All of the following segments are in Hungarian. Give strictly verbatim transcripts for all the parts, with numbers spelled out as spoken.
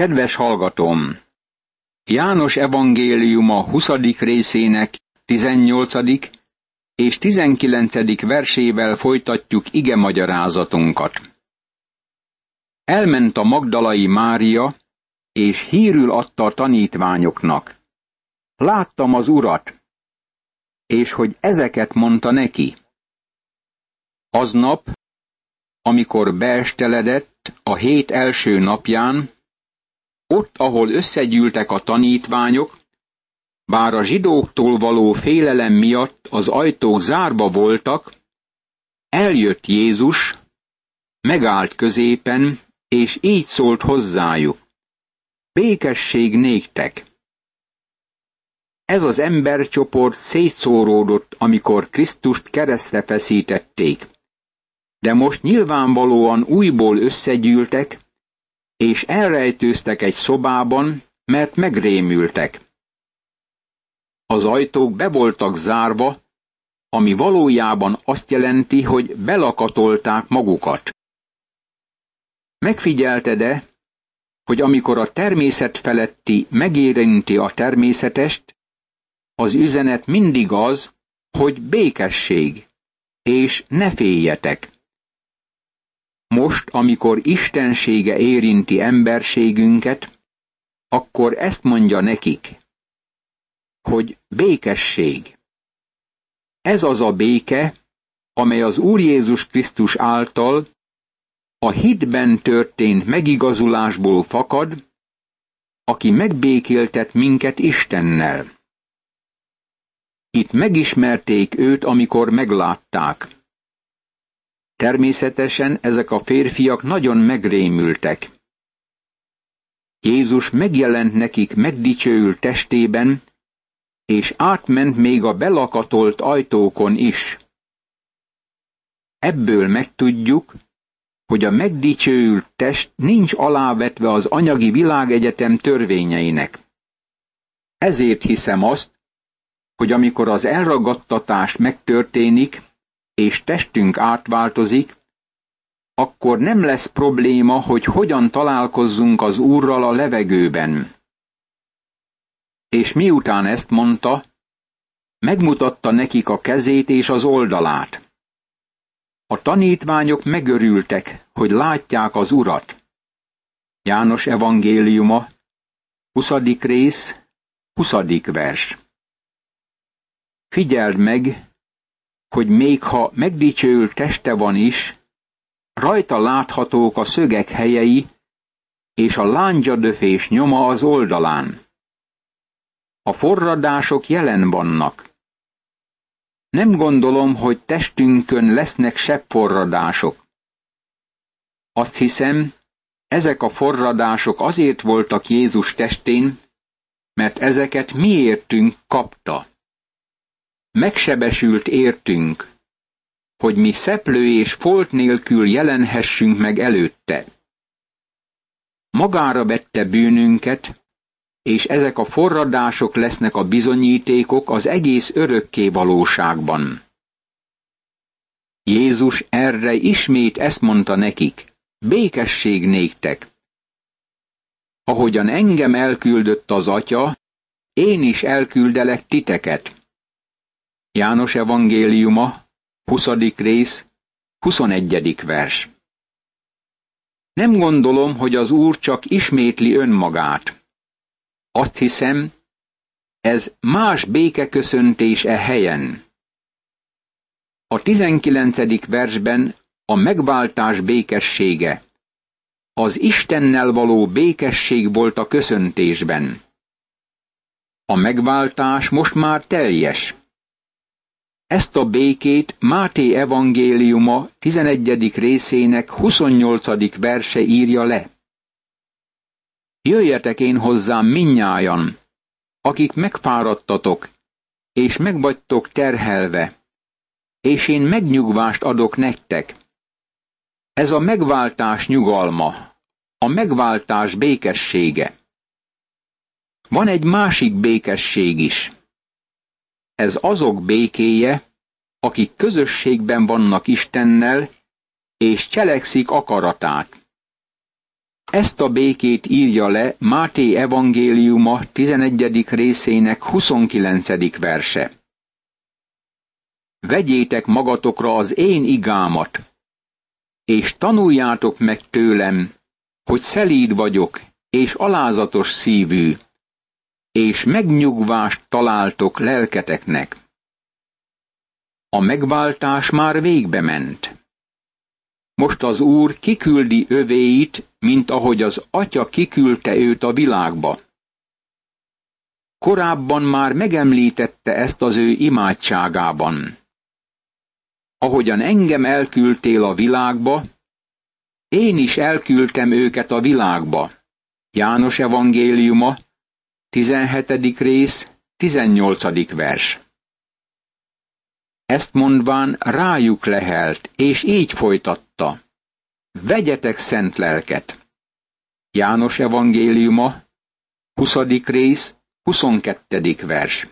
Kedves hallgatom! János evangéliuma huszadik részének tizennyolcadik és tizenkilencedik versével folytatjuk ige magyarázatunkat. Elment a magdalai Mária, és hírül adta a tanítványoknak. Láttam az Urat, és hogy ezeket mondta neki. Aznap, amikor beesteledett a hét első napján, ott, ahol összegyűltek a tanítványok, bár a zsidóktól való félelem miatt az ajtók zárva voltak, eljött Jézus, megállt középen, és így szólt hozzájuk. Békesség néktek! Ez az embercsoport szétszóródott, amikor Krisztust keresztre feszítették. De most nyilvánvalóan újból összegyűltek, és elrejtőztek egy szobában, mert megrémültek. Az ajtók be voltak zárva, ami valójában azt jelenti, hogy belakatolták magukat. Megfigyelted-e, hogy amikor a természet feletti megérinti a természetest, az üzenet mindig az, hogy békesség, és ne féljetek. Most, amikor istensége érinti emberségünket, akkor ezt mondja nekik, hogy békesség. Ez az a béke, amely az Úr Jézus Krisztus által a hitben történt megigazulásból fakad, aki megbékéltet minket Istennel. Itt megismerték őt, amikor meglátták. Természetesen ezek a férfiak nagyon megrémültek. Jézus megjelent nekik megdicsőült testében, és átment még a belakatolt ajtókon is. Ebből megtudjuk, hogy a megdicsőült test nincs alávetve az anyagi világegyetem törvényeinek. Ezért hiszem azt, hogy amikor az elragadtatás megtörténik, és testünk átváltozik, akkor nem lesz probléma, hogy hogyan találkozzunk az Úrral a levegőben. És miután ezt mondta, megmutatta nekik a kezét és az oldalát. A tanítványok megörültek, hogy látják az Urat. János evangéliuma, huszadik rész, huszadik vers. Figyeld meg, hogy még ha megdicsőült teste van is, rajta láthatók a szögek helyei, és a lándzsadöfés nyoma az oldalán. A forradások jelen vannak. Nem gondolom, hogy testünkön lesznek sebb forradások. Azt hiszem, ezek a forradások azért voltak Jézus testén, mert ezeket mi értünk kapta. Megsebesült értünk, hogy mi szeplő és folt nélkül jelenhessünk meg előtte. Magára vette bűnünket, és ezek a forradások lesznek a bizonyítékok az egész örökké valóságban. Jézus erre ismét ezt mondta nekik, békesség néktek! Ahogyan engem elküldött az Atya, én is elküldelek titeket. János evangéliuma, huszadik rész, huszonegyedik vers. Nem gondolom, hogy az Úr csak ismétli önmagát. Azt hiszem, ez más békeköszöntés e helyen. A tizenkilencedik versben a megváltás békessége. Az Istennel való békesség volt a köszöntésben. A megváltás most már teljes. Ezt a békét Máté evangéliuma tizenegyedik részének huszonnyolcadik verse írja le. Jöjjetek én hozzám mindnyájan, akik megfáradtatok, és megvagytok terhelve, és én megnyugvást adok nektek. Ez a megváltás nyugalma, a megváltás békessége. Van egy másik békesség is. Ez azok békéje, akik közösségben vannak Istennel, és cselekszik akaratát. Ezt a békét írja le Máté evangéliuma tizenegyedik részének huszonkilencedik verse. Vegyétek magatokra az én igámat, és tanuljátok meg tőlem, hogy szelíd vagyok, és alázatos szívű, és megnyugvást találtok lelketeknek. A megváltás már végbe ment. Most az Úr kiküldi övéit, mint ahogy az Atya kiküldte őt a világba. Korábban már megemlítette ezt az ő imádságában. Ahogyan engem elküldtél a világba, én is elküldtem őket a világba. János evangéliuma, tizenhetedik rész, tizennyolcadik vers. Ezt mondván rájuk lehelt, és így folytatta. Vegyetek szent lelket! János evangéliuma, huszadik rész, huszonkettedik vers.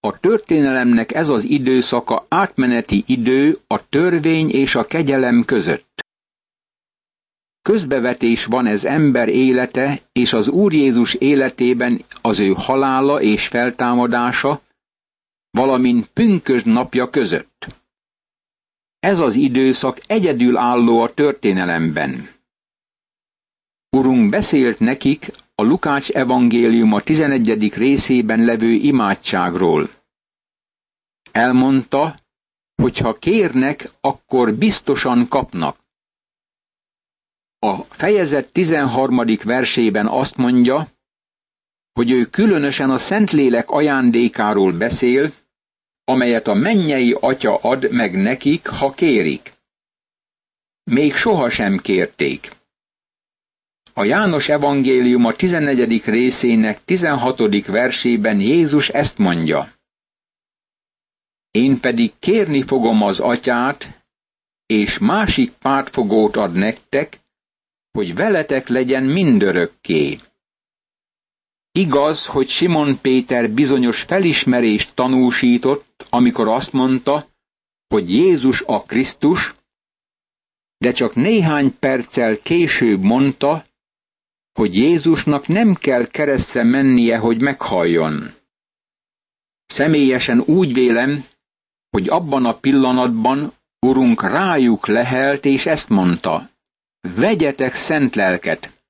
A történelemnek ez az időszaka átmeneti idő a törvény és a kegyelem között. Közbevetés van ez ember élete és az Úr Jézus életében az ő halála és feltámadása, valamint pünkösd napja között. Ez az időszak egyedülálló a történelemben. Urunk beszélt nekik a Lukács evangéliuma tizenegyedik részében levő imádságról. Elmondta, hogy ha kérnek, akkor biztosan kapnak. A fejezet tizenharmadik versében azt mondja, hogy ő különösen a Szentlélek ajándékáról beszél, amelyet a mennyei Atya ad meg nekik, ha kérik. Még sohasem kérték. A János evangéliuma tizennegyedik részének tizenhatodik versében Jézus ezt mondja. Én pedig kérni fogom az Atyát, és másik pártfogót ad nektek, hogy veletek legyen mindörökké. Igaz, hogy Simon Péter bizonyos felismerést tanúsított, amikor azt mondta, hogy Jézus a Krisztus, de csak néhány perccel később mondta, hogy Jézusnak nem kell keresztre mennie, hogy meghaljon. Személyesen úgy vélem, hogy abban a pillanatban Urunk rájuk lehelt, és ezt mondta, vegyetek szent lelket!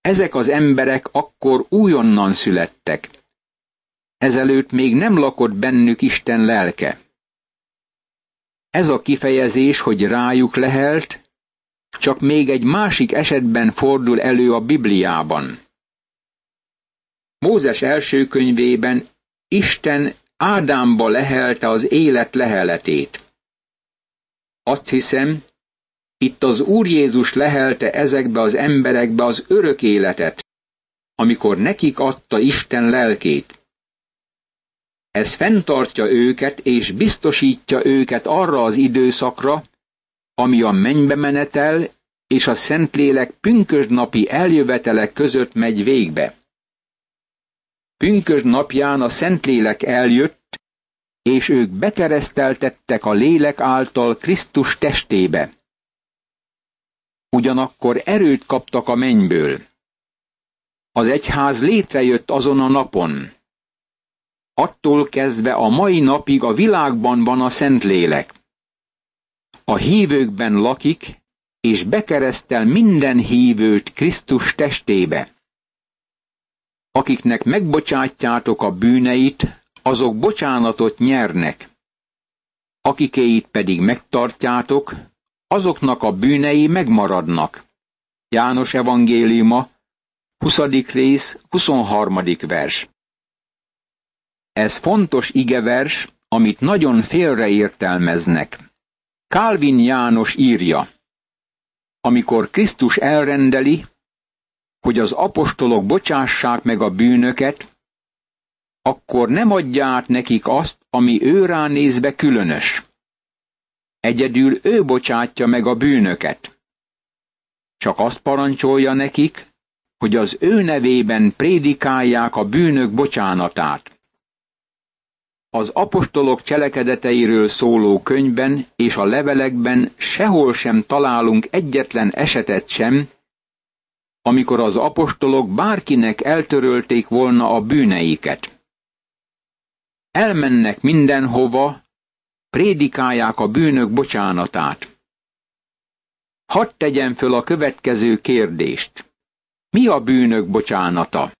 Ezek az emberek akkor újonnan születtek. Ezelőtt még nem lakott bennük Isten lelke. Ez a kifejezés, hogy rájuk lehelt, csak még egy másik esetben fordul elő a Bibliában. Mózes első könyvében Isten Ádámba lehelte az élet leheletét. Azt hiszem, itt az Úr Jézus lehelte ezekbe az emberekbe az örök életet, amikor nekik adta Isten lelkét. Ez fenntartja őket és biztosítja őket arra az időszakra, ami a mennybe menetel és a Szentlélek pünkösdnapi eljövetele között megy végbe. Pünkösd napján a Szentlélek eljött, és ők bekereszteltettek a lélek által Krisztus testébe. Ugyanakkor erőt kaptak a mennyből. Az egyház létrejött azon a napon. Attól kezdve a mai napig a világban van a Szentlélek. A hívőkben lakik, és bekeresztel minden hívőt Krisztus testébe. Akiknek megbocsátjátok a bűneit, azok bocsánatot nyernek. Akikéit pedig megtartjátok, azoknak a bűnei megmaradnak. János evangéliuma, huszadik rész, huszonharmadik vers. Ez fontos igevers, amit nagyon félreértelmeznek. Kálvin János írja, amikor Krisztus elrendeli, hogy az apostolok bocsássák meg a bűnöket, akkor nem adja át nekik azt, ami őrá nézve különös. Egyedül ő bocsátja meg a bűnöket. Csak azt parancsolja nekik, hogy az ő nevében prédikálják a bűnök bocsánatát. Az apostolok cselekedeteiről szóló könyvben és a levelekben sehol sem találunk egyetlen esetet sem, amikor az apostolok bárkinek eltörölték volna a bűneiket. Elmennek mindenhova, prédikálják a bűnök bocsánatát. Hadd tegyem föl a következő kérdést. Mi a bűnök bocsánata?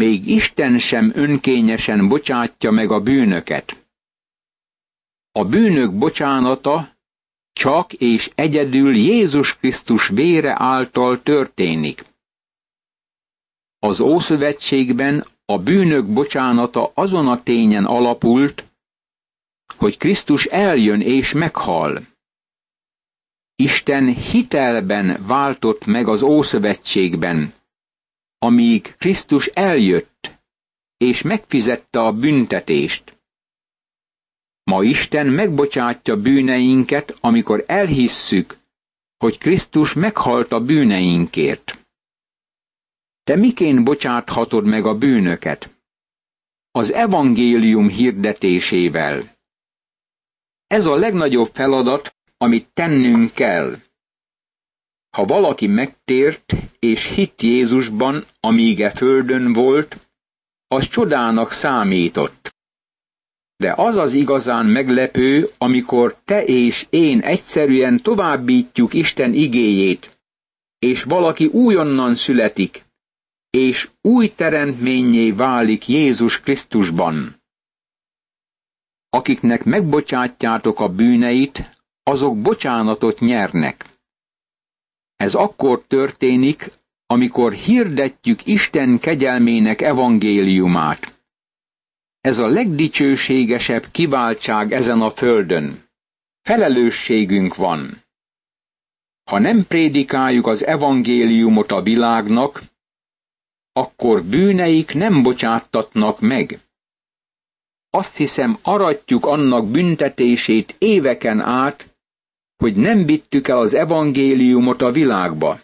Még Isten sem önkényesen bocsátja meg a bűnöket. A bűnök bocsánata csak és egyedül Jézus Krisztus vére által történik. Az Ószövetségben a bűnök bocsánata azon a tényen alapult, hogy Krisztus eljön és meghal. Isten hitelben váltott meg az Ószövetségben, amíg Krisztus eljött, és megfizette a büntetést. Ma Isten megbocsátja bűneinket, amikor elhisszük, hogy Krisztus meghalt a bűneinkért. Te miként bocsáthatod meg a bűnöket? Az evangélium hirdetésével. Ez a legnagyobb feladat, amit tennünk kell. Ha valaki megtért és hitt Jézusban, amíg e földön volt, az csodának számított. De az az igazán meglepő, amikor te és én egyszerűen továbbítjuk Isten igéjét, és valaki újonnan születik, és új teremtménnyé válik Jézus Krisztusban. Akiknek megbocsátjátok a bűneit, azok bocsánatot nyernek. Ez akkor történik, amikor hirdetjük Isten kegyelmének evangéliumát. Ez a legdicsőségesebb kiváltság ezen a földön. Felelősségünk van. Ha nem prédikáljuk az evangéliumot a világnak, akkor bűneik nem bocsáttatnak meg. Azt hiszem, aratjuk annak büntetését éveken át, hogy nem vittük el az evangéliumot a világba.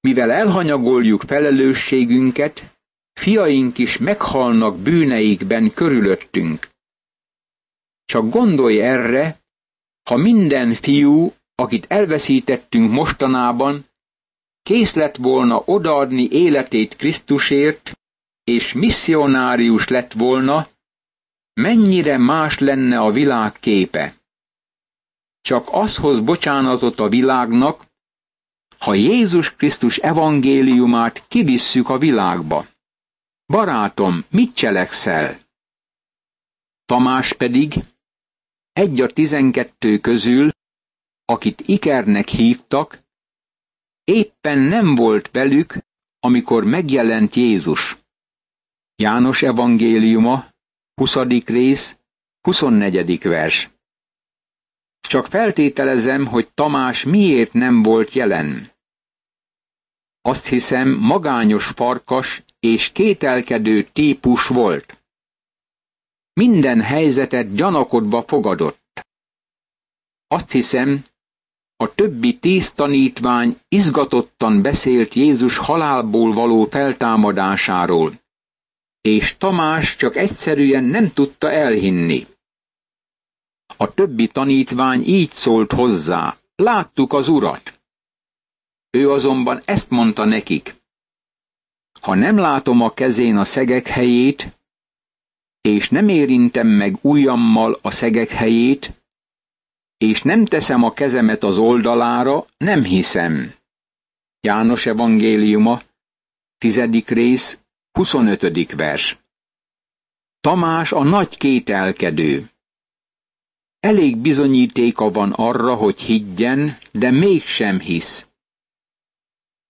Mivel elhanyagoljuk felelősségünket, fiaink is meghalnak bűneikben körülöttünk. Csak gondolj erre, ha minden fiú, akit elveszítettünk mostanában, kész lett volna odaadni életét Krisztusért, és misszionárius lett volna, mennyire más lenne a világ képe. Csak az hoz bocsánatot a világnak, ha Jézus Krisztus evangéliumát kivisszük a világba. Barátom, mit cselekszel? Tamás pedig, egy a tizenkettő közül, akit Ikernek hívtak, éppen nem volt velük, amikor megjelent Jézus. János evangéliuma, huszadik rész, huszonnegyedik vers. Csak feltételezem, hogy Tamás miért nem volt jelen. Azt hiszem, magányos farkas és kételkedő típus volt. Minden helyzetet gyanakodva fogadott. Azt hiszem, a többi tíz tanítvány izgatottan beszélt Jézus halálból való feltámadásáról, és Tamás csak egyszerűen nem tudta elhinni. A többi tanítvány így szólt hozzá, láttuk az Urat. Ő azonban ezt mondta nekik, ha nem látom a kezén a szegek helyét, és nem érintem meg ujjammal a szegek helyét, és nem teszem a kezemet az oldalára, nem hiszem. János evangéliuma, tizedik rész, huszonötödik vers. Tamás a nagy kételkedő. Elég bizonyítéka van arra, hogy higgyen, de mégsem hisz.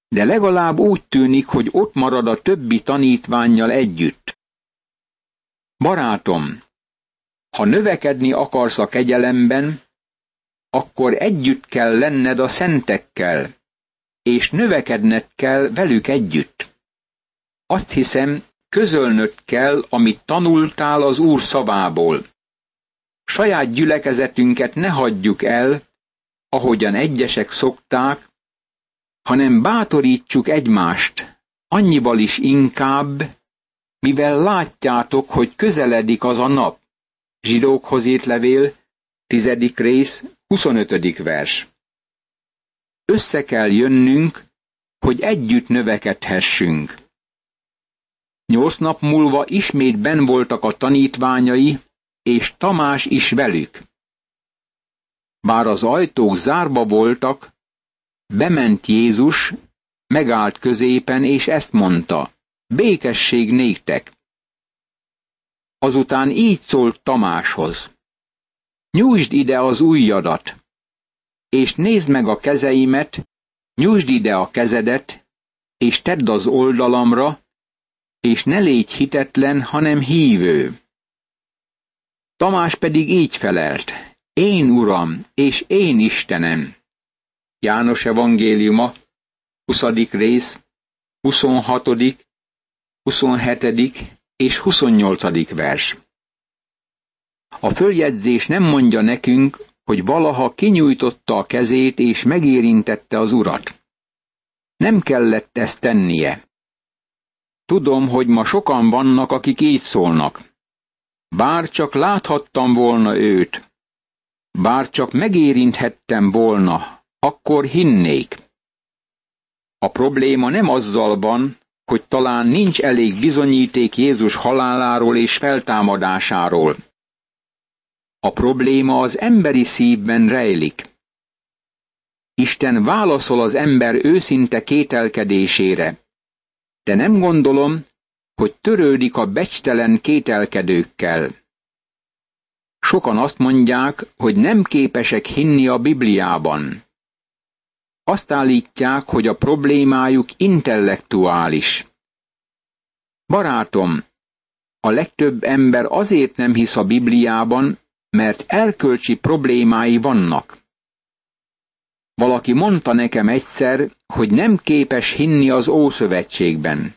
De legalább úgy tűnik, hogy ott marad a többi tanítvánnyal együtt. Barátom, ha növekedni akarsz a kegyelemben, akkor együtt kell lenned a szentekkel, és növekedned kell velük együtt. Azt hiszem, közölnöd kell, amit tanultál az Úr szavából. Saját gyülekezetünket ne hagyjuk el, ahogyan egyesek szokták, hanem bátorítsuk egymást, annyival is inkább, mivel látjátok, hogy közeledik az a nap. Zsidókhoz írt levél, tizedik rész, huszonötödik vers. Össze kell jönnünk, hogy együtt növekedhessünk. Nyolc nap múlva ismét benn voltak a tanítványai, és Tamás is velük. Bár az ajtók zárva voltak, bement Jézus, megállt középen, és ezt mondta, békesség néktek. Azután így szólt Tamáshoz, nyújtsd ide az ujjadat, és nézd meg a kezeimet, nyújtsd ide a kezedet, és tedd az oldalamra, és ne légy hitetlen, hanem hívő. Tamás pedig így felelt, én Uram, és én Istenem. János evangéliuma, huszadik rész, huszonhatodik, huszonhetedik és huszonnyolcadik vers. A följegyzés nem mondja nekünk, hogy valaha kinyújtotta a kezét és megérintette az Urat. Nem kellett ezt tennie. Tudom, hogy ma sokan vannak, akik így szólnak. Bár csak láthattam volna őt, bár csak megérinthettem volna, akkor hinnék. A probléma nem azzal van, hogy talán nincs elég bizonyíték Jézus haláláról és feltámadásáról. A probléma az emberi szívben rejlik. Isten válaszol az ember őszinte kételkedésére, de nem gondolom, hogy törődik a becstelen kételkedőkkel. Sokan azt mondják, hogy nem képesek hinni a Bibliában. Azt állítják, hogy a problémájuk intellektuális. Barátom, a legtöbb ember azért nem hisz a Bibliában, mert erkölcsi problémái vannak. Valaki mondta nekem egyszer, hogy nem képes hinni az Ószövetségben.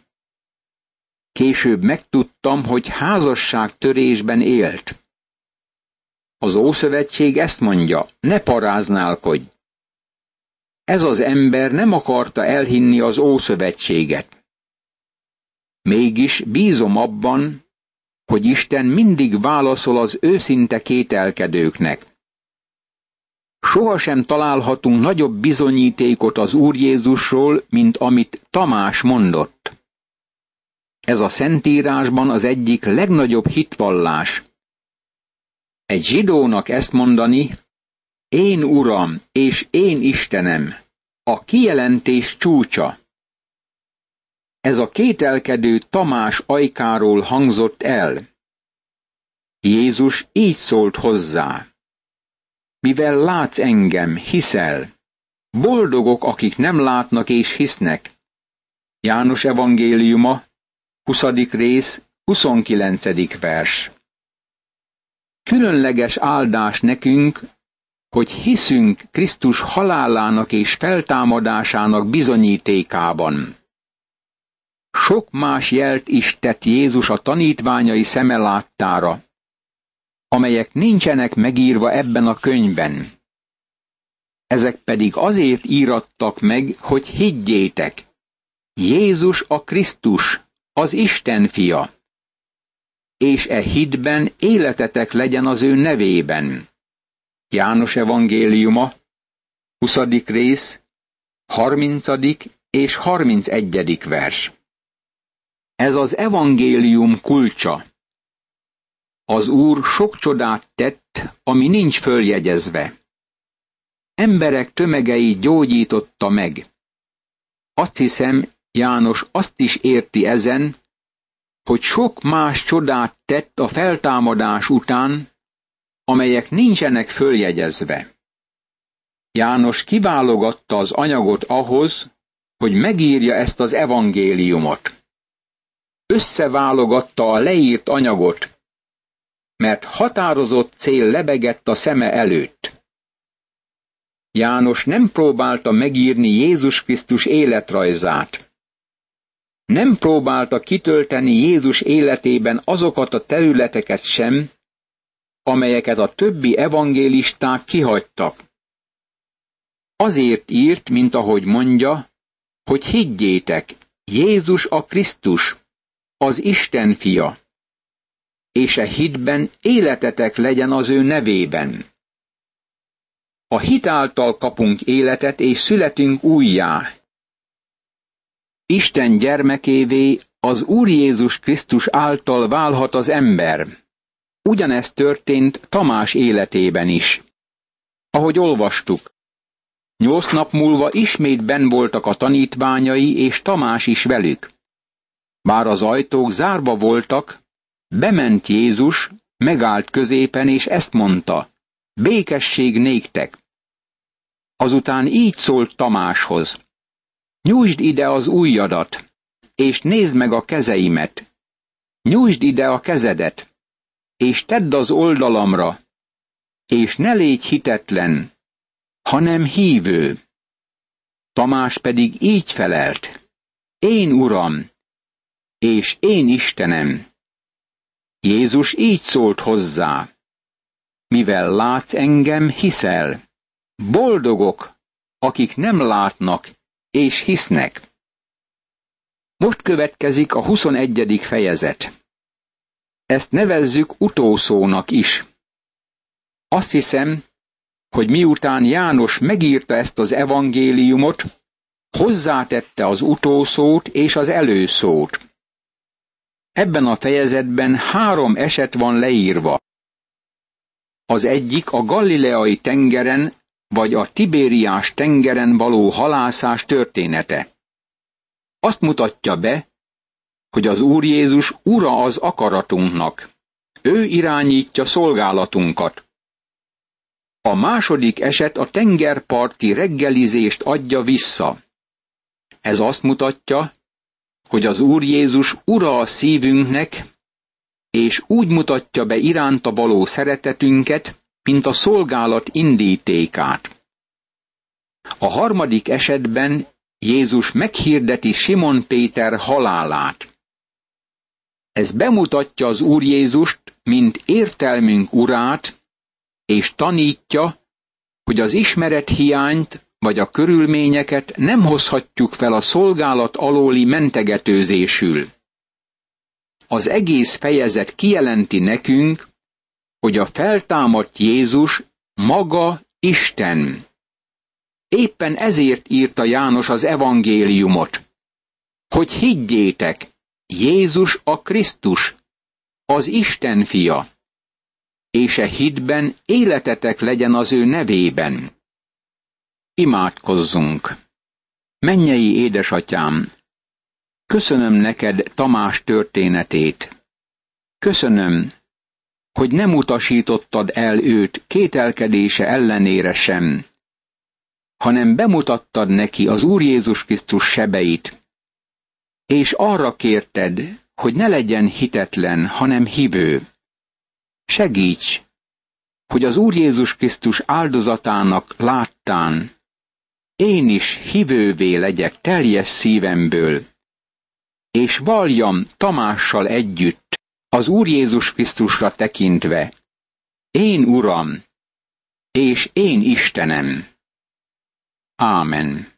Később megtudtam, hogy házasságtörésben élt. Az Ószövetség ezt mondja, ne paráználkodj. Ez az ember nem akarta elhinni az Ószövetséget. Mégis bízom abban, hogy Isten mindig válaszol az őszinte kételkedőknek. Sohasem találhatunk nagyobb bizonyítékot az Úr Jézusról, mint amit Tamás mondott. Ez a Szentírásban az egyik legnagyobb hitvallás. Egy zsidónak ezt mondani, én Uram és én Istenem, a kijelentés csúcsa. Ez a kételkedő Tamás ajkáról hangzott el. Jézus így szólt hozzá. Mivel látsz engem, hiszel. Boldogok, akik nem látnak és hisznek. János evangéliuma, huszadik rész, huszonkilencedik vers. Különleges áldás nekünk, hogy hiszünk Krisztus halálának és feltámadásának bizonyítékában. Sok más jelt is tett Jézus a tanítványai szeme láttára, amelyek nincsenek megírva ebben a könyvben. Ezek pedig azért írattak meg, hogy higgyétek, Jézus a Krisztus, az Isten fia, és e hitben életetek legyen az ő nevében. János evangéliuma, huszadik rész, harmincadik és harmincegyedik vers. Ez az evangélium kulcsa. Az Úr sok csodát tett, ami nincs följegyezve. Emberek tömegei gyógyította meg. Azt hiszem, János azt is érti ezen, hogy sok más csodát tett a feltámadás után, amelyek nincsenek följegyezve. János kiválogatta az anyagot ahhoz, hogy megírja ezt az evangéliumot. Összeválogatta a leírt anyagot, mert határozott cél lebegett a szeme előtt. János nem próbálta megírni Jézus Krisztus életrajzát. Nem próbálta kitölteni Jézus életében azokat a területeket sem, amelyeket a többi evangélisták kihagytak. Azért írt, mint ahogy mondja, hogy higgyétek, Jézus a Krisztus, az Isten fia, és e hitben életetek legyen az ő nevében. A hit által kapunk életet, és születünk újjá, Isten gyermekévé, az Úr Jézus Krisztus által válhat az ember. Ugyanezt történt Tamás életében is. Ahogy olvastuk, nyolc nap múlva ismét benn voltak a tanítványai, és Tamás is velük. Bár az ajtók zárva voltak, bement Jézus, megállt középen, és ezt mondta: békesség néktek. Azután így szólt Tamáshoz: nyújtsd ide az ujjadat, és nézd meg a kezeimet. Nyújtsd ide a kezedet, és tedd az oldalamra, és ne légy hitetlen, hanem hívő. Tamás pedig így felelt: én Uram, és én Istenem. Jézus így szólt hozzá: mivel látsz engem, hiszel. Boldogok, akik nem látnak, és hisznek. Most következik a huszonegyedik fejezet. Ezt nevezzük utószónak is. Azt hiszem, hogy miután János megírta ezt az evangéliumot, hozzátette az utószót és az előszót. Ebben a fejezetben három eset van leírva. Az egyik a Galileai tengeren, vagy a Tibériás tengeren való halászás története. Azt mutatja be, hogy az Úr Jézus ura az akaratunknak. Ő irányítja szolgálatunkat. A második eset a tengerparti reggelizést adja vissza. Ez azt mutatja, hogy az Úr Jézus ura a szívünknek, és úgy mutatja be iránta való szeretetünket, mint a szolgálat indítékát. A harmadik esetben Jézus meghirdeti Simon Péter halálát. Ez bemutatja az Úr Jézust, mint értelmünk urát, és tanítja, hogy az ismerethiányt vagy a körülményeket nem hozhatjuk fel a szolgálat alóli mentegetőzésül. Az egész fejezet kijelenti nekünk, hogy a feltámadt Jézus maga Isten. Éppen ezért írta János az evangéliumot, hogy higgyétek, Jézus a Krisztus, az Isten fia, és e hitben életetek legyen az ő nevében. Imádkozzunk! Mennyei édesatyám, köszönöm neked Tamás történetét. Köszönöm, hogy nem utasítottad el őt kételkedése ellenére sem, hanem bemutattad neki az Úr Jézus Krisztus sebeit, és arra kérted, hogy ne legyen hitetlen, hanem hívő. Segíts, hogy az Úr Jézus Krisztus áldozatának láttán én is hívővé legyek teljes szívemből, és valljam Tamással együtt, az Úr Jézus Krisztusra tekintve: én Uram, és én Istenem. Ámen.